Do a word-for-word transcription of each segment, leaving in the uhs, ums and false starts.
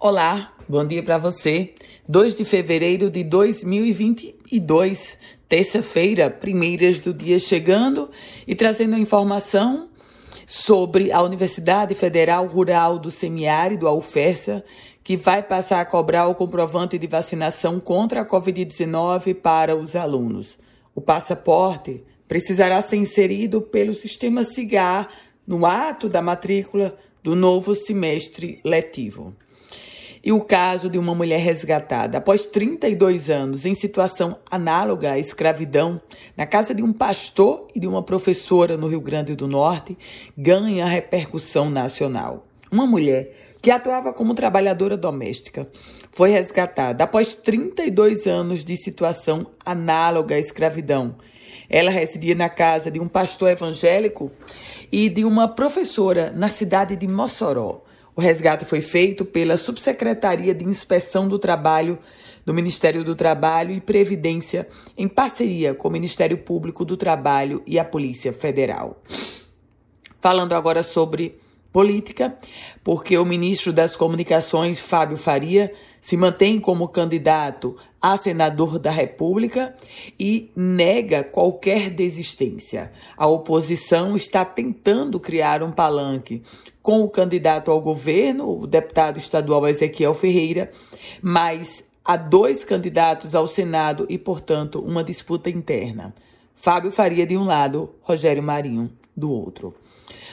Olá, bom dia para você. dois de fevereiro de dois mil e vinte e dois, terça-feira, primeiras do dia chegando e trazendo a informação sobre a Universidade Federal Rural do Semiárido, a UFERSA, que vai passar a cobrar o comprovante de vacinação contra a covid dezenove para os alunos. O passaporte precisará ser inserido pelo sistema CIGAR no ato da matrícula do novo semestre letivo. E o caso de uma mulher resgatada após trinta e dois anos em situação análoga à escravidão na casa de um pastor e de uma professora no Rio Grande do Norte ganha repercussão nacional. Uma mulher que atuava como trabalhadora doméstica foi resgatada após trinta e dois anos de situação análoga à escravidão. Ela residia na casa de um pastor evangélico e de uma professora na cidade de Mossoró. O resgate foi feito pela Subsecretaria de Inspeção do Trabalho do Ministério do Trabalho e Previdência, em parceria com o Ministério Público do Trabalho e a Polícia Federal. Falando agora sobre política, porque o ministro das Comunicações, Fábio Faria, se mantém como candidato a senador da República e nega qualquer desistência. A oposição está tentando criar um palanque com o candidato ao governo, o deputado estadual Ezequiel Ferreira, mas há dois candidatos ao Senado e, portanto, uma disputa interna. Fábio Faria de um lado, Rogério Marinho do outro.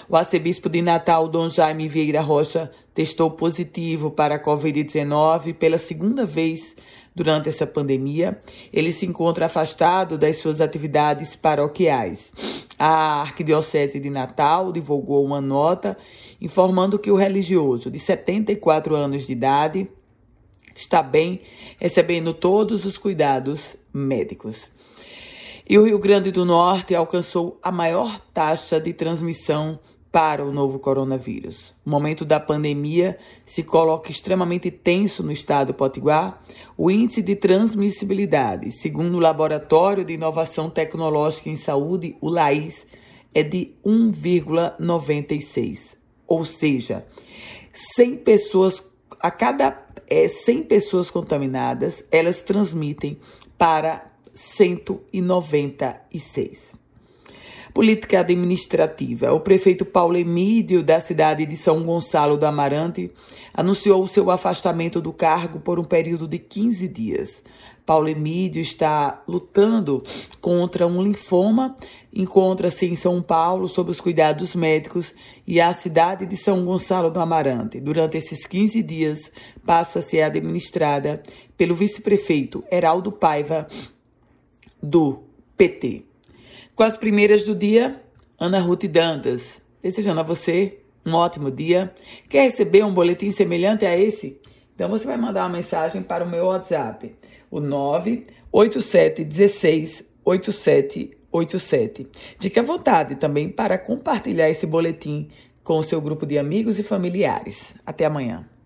O arcebispo de Natal, Dom Jaime Vieira Rocha, testou positivo para a covid dezenove pela segunda vez durante essa pandemia. Ele se encontra afastado das suas atividades paroquiais. A Arquidiocese de Natal divulgou uma nota informando que o religioso, de setenta e quatro anos de idade, está bem, recebendo todos os cuidados médicos. E o Rio Grande do Norte alcançou a maior taxa de transmissão para o novo coronavírus. O momento da pandemia se coloca extremamente tenso no estado potiguar. O índice de transmissibilidade, segundo o Laboratório de Inovação Tecnológica em Saúde, o LAIS, é de um vírgula noventa e seis. Ou seja, cem pessoas, a cada é, cem pessoas contaminadas, elas transmitem para cento e noventa e seis. Política administrativa. O prefeito Paulo Emílio, da cidade de São Gonçalo do Amarante, anunciou o seu afastamento do cargo por um período de quinze dias. Paulo Emílio está lutando contra um linfoma, encontra-se em São Paulo sob os cuidados médicos e a cidade de São Gonçalo do Amarante, durante esses quinze dias, passa a ser administrada pelo vice-prefeito Heraldo Paiva, do P T. Com as primeiras do dia, Ana Ruth Dantas, desejando a você um ótimo dia. Quer receber um boletim semelhante a esse? Então você vai mandar uma mensagem para o meu WhatsApp, o nove oito sete um seis oito sete oito sete. Fique à vontade também para compartilhar esse boletim com o seu grupo de amigos e familiares. Até amanhã.